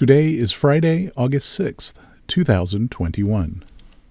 Today is Friday, August 6th, 2021.